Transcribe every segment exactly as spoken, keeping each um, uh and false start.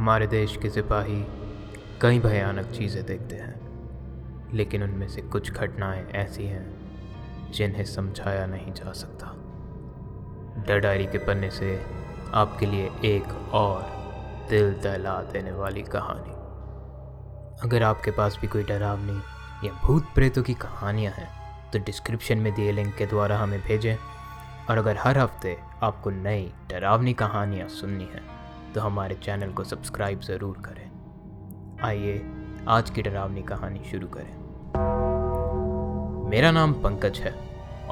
हमारे देश के सिपाही कई भयानक चीज़ें देखते हैं, लेकिन उनमें से कुछ घटनाएं ऐसी हैं जिन्हें समझाया नहीं जा सकता। द डायरी के पन्ने से आपके लिए एक और दिल दहला देने वाली कहानी। अगर आपके पास भी कोई डरावनी या भूत प्रेतों की कहानियां हैं तो डिस्क्रिप्शन में दिए लिंक के द्वारा हमें भेजें, और अगर हर हफ्ते आपको नई डरावनी कहानियां सुननी हैं तो हमारे चैनल को सब्सक्राइब ज़रूर करें। आइए आज की डरावनी कहानी शुरू करें। मेरा नाम पंकज है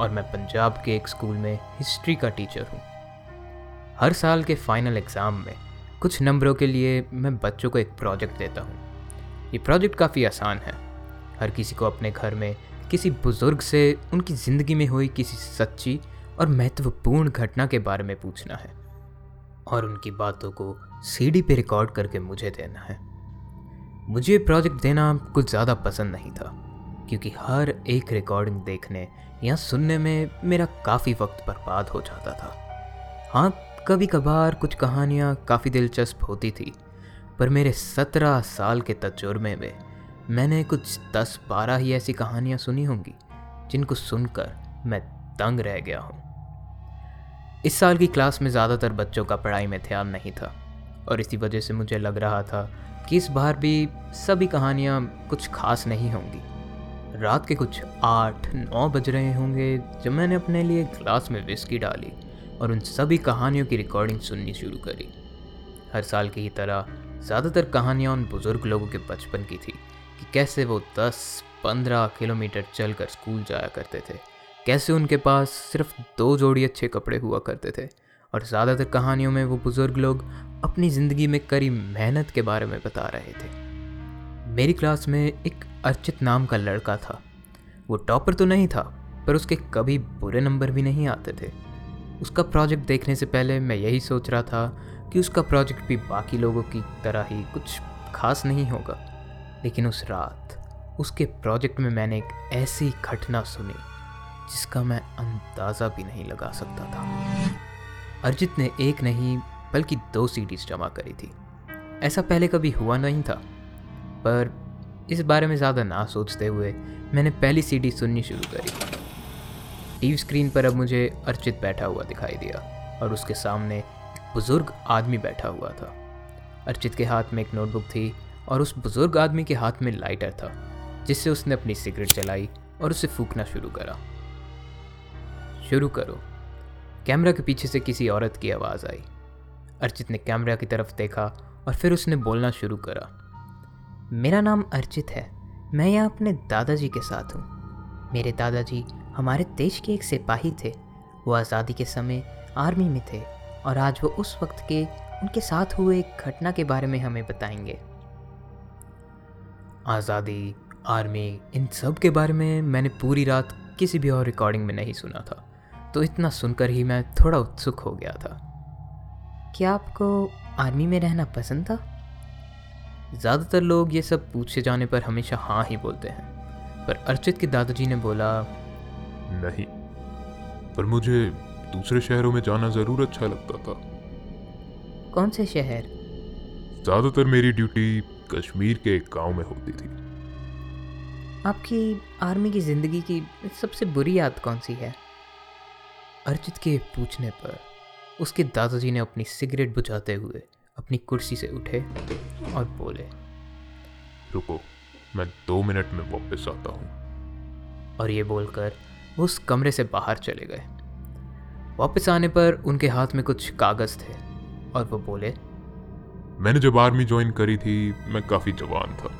और मैं पंजाब के एक स्कूल में हिस्ट्री का टीचर हूँ। हर साल के फाइनल एग्ज़ाम में कुछ नंबरों के लिए मैं बच्चों को एक प्रोजेक्ट देता हूँ। ये प्रोजेक्ट काफ़ी आसान है। हर किसी को अपने घर में किसी बुज़ुर्ग से उनकी ज़िंदगी में हुई किसी सच्ची और महत्वपूर्ण घटना के बारे में पूछना है और उनकी बातों को सीडी पे रिकॉर्ड करके मुझे देना है। मुझे प्रोजेक्ट देना कुछ ज़्यादा पसंद नहीं था, क्योंकि हर एक रिकॉर्डिंग देखने या सुनने में मेरा काफ़ी वक्त बर्बाद हो जाता था। हाँ, कभी कभार कुछ कहानियाँ काफ़ी दिलचस्प होती थी, पर मेरे सत्रह साल के तजुर्बे में मैंने कुछ दस बारह ही ऐसी कहानियाँ सुनी होंगी जिनको सुनकर मैं तंग रह गया हूँ। इस साल की क्लास में ज़्यादातर बच्चों का पढ़ाई में ध्यान नहीं था और इसी वजह से मुझे लग रहा था कि इस बार भी सभी कहानियाँ कुछ खास नहीं होंगी। रात के कुछ आठ नौ बज रहे होंगे जब मैंने अपने लिए ग्लास में विस्की डाली और उन सभी कहानियों की रिकॉर्डिंग सुननी शुरू करी। हर साल की ही तरह ज़्यादातर कहानियाँ उन बुज़ुर्ग लोगों के बचपन की थी कि कैसे वो दस पंद्रह किलोमीटर चलकर स्कूल जाया करते थे, कैसे उनके पास सिर्फ दो जोड़ी अच्छे कपड़े हुआ करते थे, और ज़्यादातर कहानियों में वो बुज़ुर्ग लोग अपनी ज़िंदगी में करी मेहनत के बारे में बता रहे थे। मेरी क्लास में एक अर्चित नाम का लड़का था। वो टॉपर तो नहीं था, पर उसके कभी बुरे नंबर भी नहीं आते थे। उसका प्रोजेक्ट देखने से पहले मैं यही सोच रहा था कि उसका प्रोजेक्ट भी बाकी लोगों की तरह ही कुछ खास नहीं होगा, लेकिन उस रात उसके प्रोजेक्ट में मैंने एक ऐसी घटना सुनी जिसका मैं अंदाज़ा भी नहीं लगा सकता था। अर्जित ने एक नहीं बल्कि दो सीडीज जमा करी थी। ऐसा पहले कभी हुआ नहीं था, पर इस बारे में ज़्यादा ना सोचते हुए मैंने पहली सीडी सुननी शुरू करी। टीवी स्क्रीन पर अब मुझे अर्जित बैठा हुआ दिखाई दिया और उसके सामने एक बुज़ुर्ग आदमी बैठा हुआ था। अर्जित के हाथ में एक नोटबुक थी और उस बुज़ुर्ग आदमी के हाथ में लाइटर था, जिससे उसने अपनी सिगरेट जलाई और उसे फूकना शुरू करा। शुरू करो। कैमरा के पीछे से किसी औरत की आवाज़ आई। अर्जित ने कैमरा की तरफ देखा और फिर उसने बोलना शुरू करा। मेरा नाम अर्जित है। मैं यहाँ अपने दादाजी के साथ हूँ। मेरे दादाजी हमारे देश के एक सिपाही थे। वो आज़ादी के समय आर्मी में थे और आज वो उस वक्त के उनके साथ हुए एक घटना के बारे में हमें बताएंगे। आज़ादी, आर्मी, इन सब के बारे में मैंने पूरी रात किसी भी और रिकॉर्डिंग में नहीं सुना था, तो इतना सुनकर ही मैं थोड़ा उत्सुक हो गया था। क्या आपको आर्मी में रहना पसंद था? ज़्यादातर लोग ये सब पूछे जाने पर हमेशा हाँ ही बोलते हैं, पर अर्चित के दादाजी ने बोला, नहीं, पर मुझे दूसरे शहरों में जाना ज़रूर अच्छा लगता था। कौन से शहर? ज़्यादातर मेरी ड्यूटी कश्मीर के एक गांव में होती थी। आपकी आर्मी की ज़िंदगी की सबसे बुरी याद कौन सी है? अर्जित के पूछने पर उसके दादाजी ने अपनी सिगरेट बुझाते हुए अपनी कुर्सी से उठे और बोले, रुको, मैं दो मिनट में वापस आता हूँ। और ये बोलकर वो उस कमरे से बाहर चले गए। वापस आने पर उनके हाथ में कुछ कागज़ थे और वो बोले, मैंने जब आर्मी ज्वाइन करी थी मैं काफ़ी जवान था।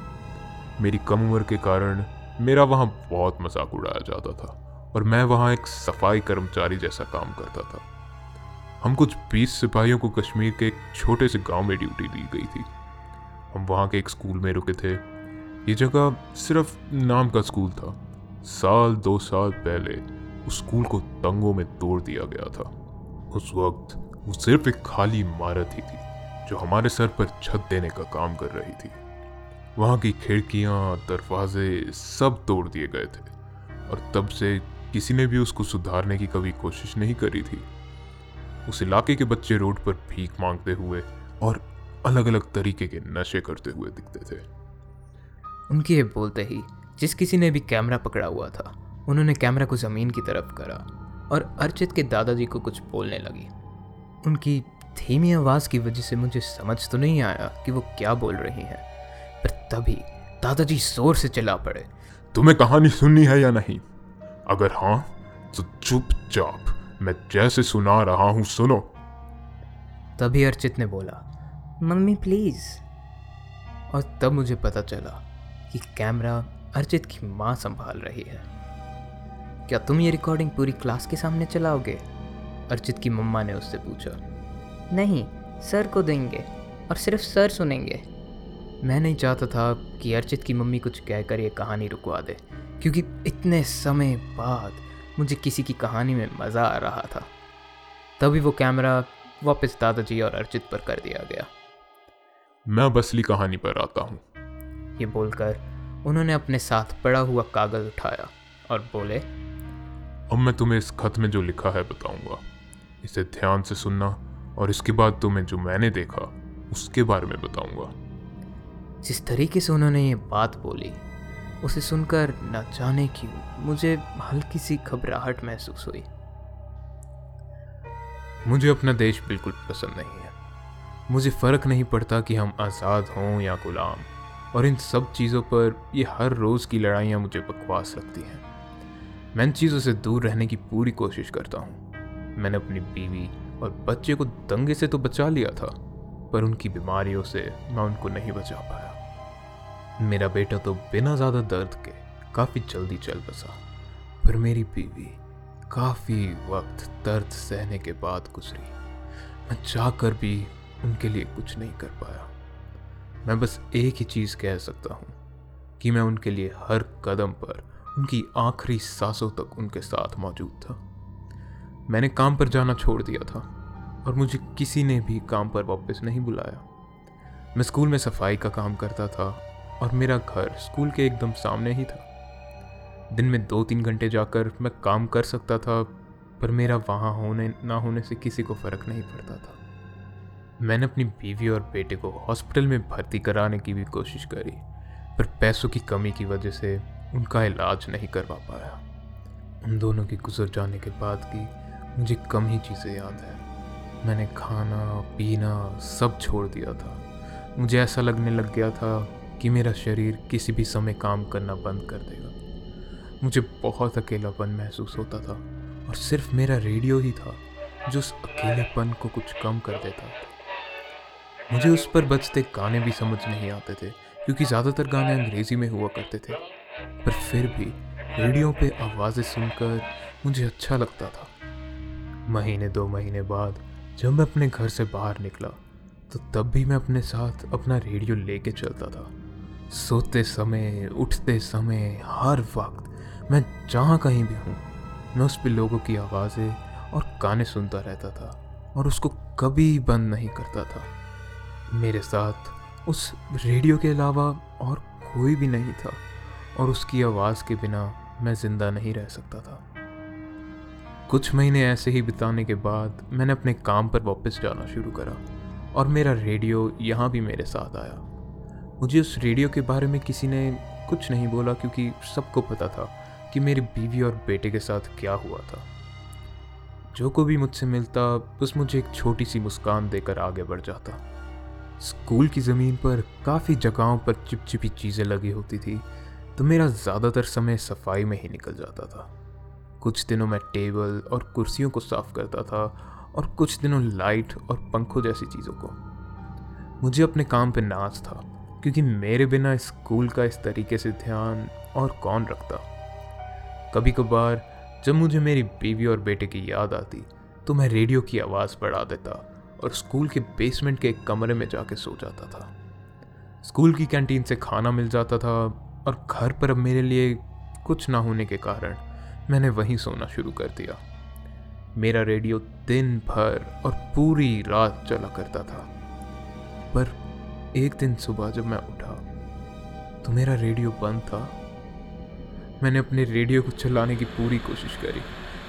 मेरी कम उम्र के कारण मेरा वहाँ बहुत मजाक उड़ाया जाता था और मैं वहाँ एक सफाई कर्मचारी जैसा काम करता था। हम कुछ बीस सिपाहियों को कश्मीर के एक छोटे से गांव में ड्यूटी दी गई थी। हम वहाँ के एक स्कूल में रुके थे। ये जगह सिर्फ नाम का स्कूल था। साल दो साल पहले उस स्कूल को दंगों में तोड़ दिया गया था। उस वक्त वो सिर्फ एक खाली इमारत ही थी जो हमारे सर पर छत देने का काम कर रही थी। वहाँ की खिड़कियाँ, दरवाजे सब तोड़ दिए गए थे और तब से किसी ने भी उसको सुधारने की कभी कोशिश नहीं करी थी। उस इलाके के बच्चे रोड पर भीख मांगते हुए और अलग अलग तरीके के नशे करते हुए दिखते थे। उनके ये बोलते ही जिस किसी ने भी कैमरा पकड़ा हुआ था उन्होंने कैमरा को ज़मीन की तरफ करा और अर्चित के दादाजी को कुछ बोलने लगी। उनकी धीमी आवाज़ की वजह से मुझे समझ तो नहीं आया कि वो क्या बोल रही हैं, पर तभी दादाजी जोर से चिल्ला पड़े, तुम्हें कहानी सुननी है या नहीं? अगर हाँ तो चुपचाप मैं जैसे सुना रहा हूँ सुनो। तभी अर्चित ने बोला, मम्मी प्लीज। और तब मुझे पता चला कि कैमरा अर्चित की माँ संभाल रही है। क्या तुम ये रिकॉर्डिंग पूरी क्लास के सामने चलाओगे? अर्चित की मम्मा ने उससे पूछा। नहीं, सर को देंगे और सिर्फ सर सुनेंगे। मैं नहीं चाहता था कि अर्चित की मम्मी कुछ कहकर ये कहानी रुकवा दे, क्योंकि इतने समय बाद मुझे किसी की कहानी में मज़ा आ रहा था। तभी वो कैमरा वापस दादाजी और अर्चित पर कर दिया गया। मैं अब असली कहानी पर आता हूँ, ये बोलकर उन्होंने अपने साथ पड़ा हुआ कागज़ उठाया और बोले, अब मैं तुम्हें इस खत में जो लिखा है बताऊँगा, इसे ध्यान से सुनना और इसके बाद तुम्हें जो मैंने देखा उसके बारे में बताऊँगा। जिस तरीके से उन्होंने ये बात बोली उसे सुनकर न जाने क्यों मुझे हल्की सी घबराहट महसूस हुई। मुझे अपना देश बिल्कुल पसंद नहीं है। मुझे फ़र्क नहीं पड़ता कि हम आज़ाद हों या गुलाम, और इन सब चीज़ों पर ये हर रोज़ की लड़ाइयाँ मुझे बकवास लगती हैं। मैं इन चीज़ों से दूर रहने की पूरी कोशिश करता हूँ। मैंने अपनी बीवी और बच्चे को दंगे से तो बचा लिया था, पर उनकी बीमारियों से मैं उनको नहीं बचा पाया। मेरा बेटा तो बिना ज़्यादा दर्द के काफ़ी जल्दी चल बसा, पर मेरी बीवी काफ़ी वक्त दर्द सहने के बाद गुजरी। मैं चाहकर भी उनके लिए कुछ नहीं कर पाया। मैं बस एक ही चीज़ कह सकता हूँ कि मैं उनके लिए हर कदम पर, उनकी आखिरी सांसों तक उनके साथ मौजूद था। मैंने काम पर जाना छोड़ दिया था और मुझे किसी ने भी काम पर वापस नहीं बुलाया। मैं स्कूल में सफाई का काम करता था और मेरा घर स्कूल के एकदम सामने ही था। दिन में दो तीन घंटे जाकर मैं काम कर सकता था, पर मेरा वहाँ होने ना होने से किसी को फ़र्क नहीं पड़ता था। मैंने अपनी बीवी और बेटे को हॉस्पिटल में भर्ती कराने की भी कोशिश करी, पर पैसों की कमी की वजह से उनका इलाज नहीं करवा पाया। उन दोनों के गुजर जाने के बाद की मुझे कम ही चीज़ें याद हैं। मैंने खाना पीना सब छोड़ दिया था। मुझे ऐसा लगने लग गया था कि मेरा शरीर किसी भी समय काम करना बंद कर देगा। मुझे बहुत अकेलापन महसूस होता था और सिर्फ मेरा रेडियो ही था जो उस अकेलेपन को कुछ कम कर देता था। मुझे उस पर बजते गाने भी समझ नहीं आते थे, क्योंकि ज़्यादातर गाने अंग्रेज़ी में हुआ करते थे, पर फिर भी रेडियो पे आवाज़ें सुनकर मुझे अच्छा लगता था। महीने दो महीने बाद जब मैं अपने घर से बाहर निकला तो तब भी मैं अपने साथ अपना रेडियो लेके चलता था। सोते समय, उठते समय, हर वक्त मैं जहाँ कहीं भी हूँ मैं उस पर लोगों की आवाज़ें और गाने सुनता रहता था और उसको कभी बंद नहीं करता था। मेरे साथ उस रेडियो के अलावा और कोई भी नहीं था और उसकी आवाज़ के बिना मैं ज़िंदा नहीं रह सकता था। कुछ महीने ऐसे ही बिताने के बाद मैंने अपने काम पर वापस जाना शुरू करा और मेरा रेडियो यहाँ भी मेरे साथ आया। मुझे उस रेडियो के बारे में किसी ने कुछ नहीं बोला, क्योंकि सबको पता था कि मेरी बीवी और बेटे के साथ क्या हुआ था। जो को भी मुझसे मिलता बस मुझे एक छोटी सी मुस्कान देकर आगे बढ़ जाता। स्कूल की ज़मीन पर काफ़ी जगहों पर चिपचिपी चीज़ें लगी होती थी, तो मेरा ज़्यादातर समय सफाई में ही निकल जाता था। कुछ दिनों मैं टेबल और कुर्सियों को साफ़ करता था और कुछ दिनों लाइट और पंखों जैसी चीज़ों को। मुझे अपने काम पे नाज था, क्योंकि मेरे बिना स्कूल का इस तरीके से ध्यान और कौन रखता। कभी कभार जब मुझे मेरी बीवी और बेटे की याद आती तो मैं रेडियो की आवाज़ बढ़ा देता और स्कूल के बेसमेंट के एक कमरे में जाके सो जाता था। स्कूल की कैंटीन से खाना मिल जाता था और घर पर अब मेरे लिए कुछ ना होने के कारण मैंने वहीं सोना शुरू कर दिया। मेरा रेडियो दिन भर और पूरी रात चला करता था, पर एक दिन सुबह जब मैं उठा तो मेरा रेडियो बंद था। मैंने अपने रेडियो को चलाने की पूरी कोशिश करी,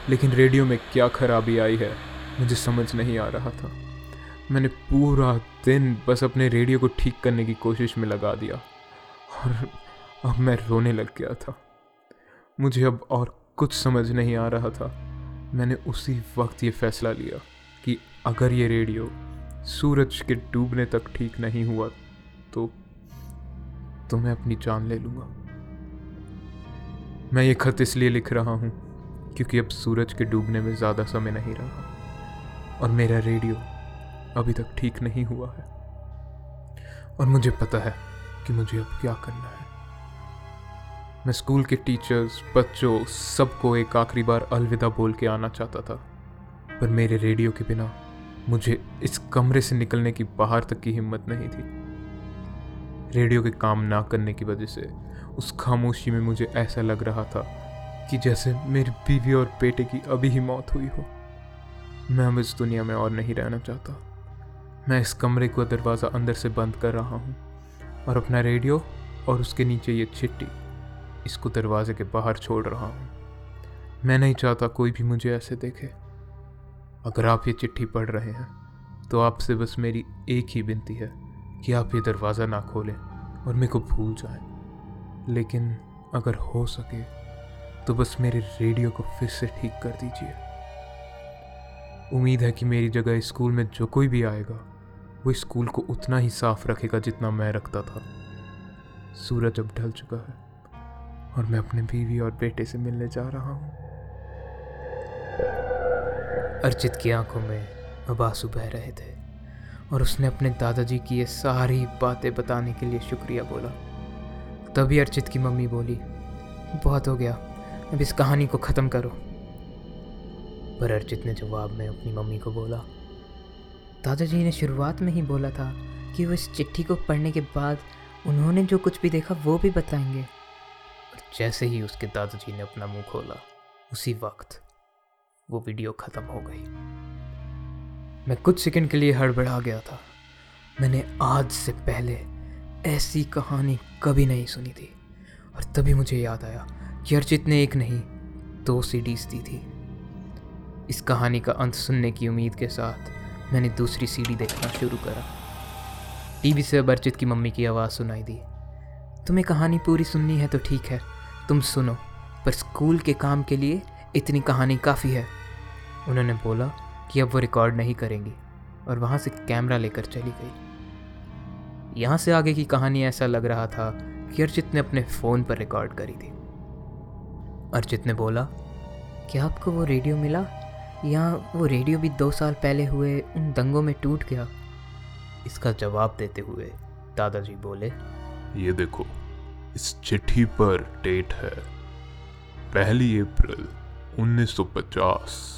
लेकिन रेडियो में क्या खराबी आई है मुझे समझ नहीं आ रहा था। मैंने पूरा दिन बस अपने रेडियो को ठीक करने की कोशिश में लगा दिया और अब मैं रोने लग गया था। मुझे अब और कुछ समझ नहीं आ रहा था। मैंने उसी वक्त ये फैसला लिया कि अगर ये रेडियो सूरज के डूबने तक ठीक नहीं हुआ तो तो मैं अपनी जान ले लूँगा। मैं ये खत इसलिए लिख रहा हूँ क्योंकि अब सूरज के डूबने में ज़्यादा समय नहीं रहा और मेरा रेडियो अभी तक ठीक नहीं हुआ है और मुझे पता है कि मुझे अब क्या करना है। मैं स्कूल के टीचर्स, बच्चों, सबको एक आखिरी बार अलविदा बोल के आना चाहता था, पर मेरे रेडियो के बिना मुझे इस कमरे से निकलने की बाहर तक की हिम्मत नहीं थी। रेडियो के काम ना करने की वजह से उस खामोशी में मुझे ऐसा लग रहा था कि जैसे मेरी बीवी और बेटे की अभी ही मौत हुई हो। मैं अब इस दुनिया में और नहीं रहना चाहता। मैं इस कमरे को दरवाज़ा अंदर से बंद कर रहा हूँ और अपना रेडियो और उसके नीचे ये चिट्ठी, इसको दरवाजे के बाहर छोड़ रहा हूँ। मैं नहीं चाहता कोई भी मुझे ऐसे देखे। अगर आप ये चिट्ठी पढ़ रहे हैं तो आपसे बस मेरी एक ही विनती है कि आप ये दरवाज़ा ना खोलें और मेरे को भूल जाएं, लेकिन अगर हो सके तो बस मेरे रेडियो को फिर से ठीक कर दीजिए। उम्मीद है कि मेरी जगह स्कूल में जो कोई भी आएगा वो स्कूल को उतना ही साफ रखेगा जितना मैं रखता था। सूरज अब ढल चुका है और मैं अपने बीवी और बेटे से मिलने जा रहा हूँ। अर्चित की आंखों में अब आंसू बह रहे थे और उसने अपने दादाजी की ये सारी बातें बताने के लिए शुक्रिया बोला। तभी अर्चित की मम्मी बोली, बहुत हो गया, अब इस कहानी को ख़त्म करो। पर अर्चित ने जवाब में अपनी मम्मी को बोला, दादाजी ने शुरुआत में ही बोला था कि वो इस चिट्ठी को पढ़ने के बाद उन्होंने जो कुछ भी देखा वो भी बताएंगे। और जैसे ही उसके दादाजी ने अपना मुँह खोला उसी वक्त वो वीडियो ख़त्म हो गई। मैं कुछ सेकंड के लिए हड़बड़ा गया था। मैंने आज से पहले ऐसी कहानी कभी नहीं सुनी थी और तभी मुझे याद आया कि अर्चित ने एक नहीं दो सीडीज़ दी थी। इस कहानी का अंत सुनने की उम्मीद के साथ मैंने दूसरी सीडी देखना शुरू करा। टीवी से अब अर्चित की मम्मी की आवाज़ सुनाई दी, तुम्हें कहानी पूरी सुननी है तो ठीक है, तुम सुनो, पर स्कूल के काम के लिए इतनी कहानी काफ़ी है। उन्होंने बोला कि अब वो रिकॉर्ड नहीं करेंगी और वहाँ से कैमरा लेकर चली गई। यहाँ से आगे की कहानी ऐसा लग रहा था कि अर्चित ने अपने फ़ोन पर रिकॉर्ड करी थी। अर्चित ने बोला, क्या आपको वो रेडियो मिला? यहाँ वो रेडियो भी दो साल पहले हुए उन दंगों में टूट गया। इसका जवाब देते हुए दादाजी बोले, ये देखो, इस चिट्ठी पर डेट है पहली अप्रैल उन्नीस सौ पचास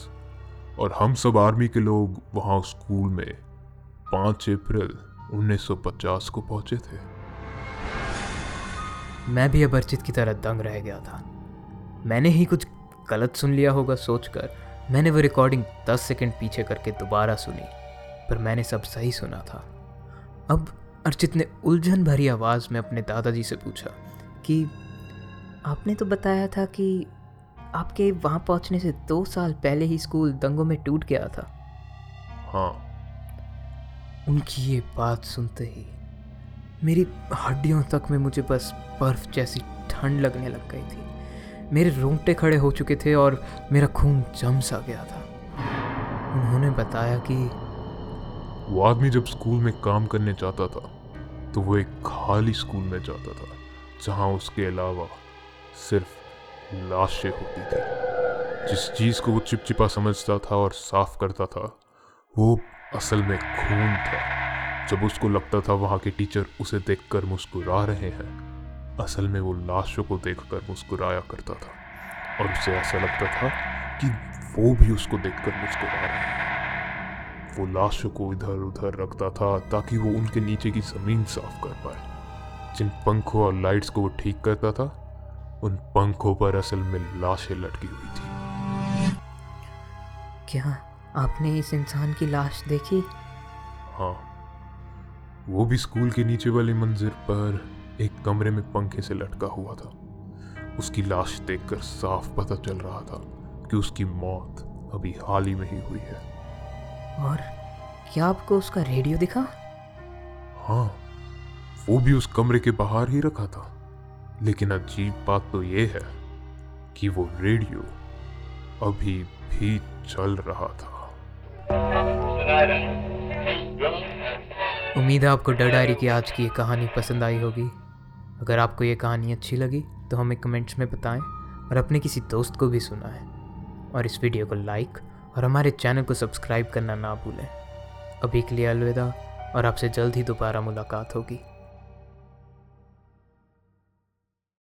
और हम सब आर्मी के लोग वहाँ स्कूल में पाँच अप्रैल उन्नीस सौ पचास को पहुँचे थे। मैं भी अब अर्चित की तरह दंग रह गया था। मैंने ही कुछ गलत सुन लिया होगा सोचकर मैंने वो रिकॉर्डिंग दस सेकंड पीछे करके दोबारा सुनी, पर मैंने सब सही सुना था। अब अर्चित ने उलझन भरी आवाज़ में अपने दादाजी से पूछा कि आपने तो बताया था कि आपके वहाँ पहुँचने से दो साल पहले ही स्कूल दंगों में टूट गया था। हाँ। उनकी ये बात सुनते ही मेरी हड्डियों तक में मुझे बस बर्फ जैसी ठंड लगने लग गई थी। मेरे रोंगटे खड़े हो चुके थे और मेरा खून जम सा गया था। उन्होंने बताया कि वो आदमी जब स्कूल में काम करने जाता था तो वो एक खाली स्कूल में जाता था जहाँ उसके अलावा सिर्फ लाशें होती थी। जिस चीज़ को वो चिपचिपा समझता था और साफ करता था वो असल में खून था। जब उसको लगता था वहाँ के टीचर उसे देखकर मुस्कुरा रहे हैं, असल में वो लाशों को देखकर मुस्कुराया करता था और उसे ऐसा लगता था कि वो भी उसको देखकर मुस्कुरा रहे हैं। वो लाशों को इधर उधर रखता था ताकि वो उनके नीचे की ज़मीन साफ कर पाए। जिन पंखों और लाइट्स को वो ठीक करता था उन पंखों पर असल में लाशें लटकी हुई थी। क्या आपने इस इंसान की लाश देखी? हाँ, वो भी स्कूल के नीचे वाले मंजिल पर एक कमरे में पंखे से लटका हुआ था। उसकी लाश देखकर साफ पता चल रहा था कि उसकी मौत अभी हाल ही में ही हुई है। और क्या आपको उसका रेडियो दिखा? हाँ, वो भी उस कमरे के बाहर ही रखा था, लेकिन अजीब बात तो ये है कि वो रेडियो अभी भी चल रहा था। उम्मीद है आपको डर डायरी की आज की ये कहानी पसंद आई होगी। अगर आपको ये कहानी अच्छी लगी तो हमें कमेंट्स में बताएं और अपने किसी दोस्त को भी सुनाएं। और इस वीडियो को लाइक और हमारे चैनल को सब्सक्राइब करना ना भूलें। अभी के लिए अलविदा और आपसे जल्द ही दोबारा मुलाकात होगी।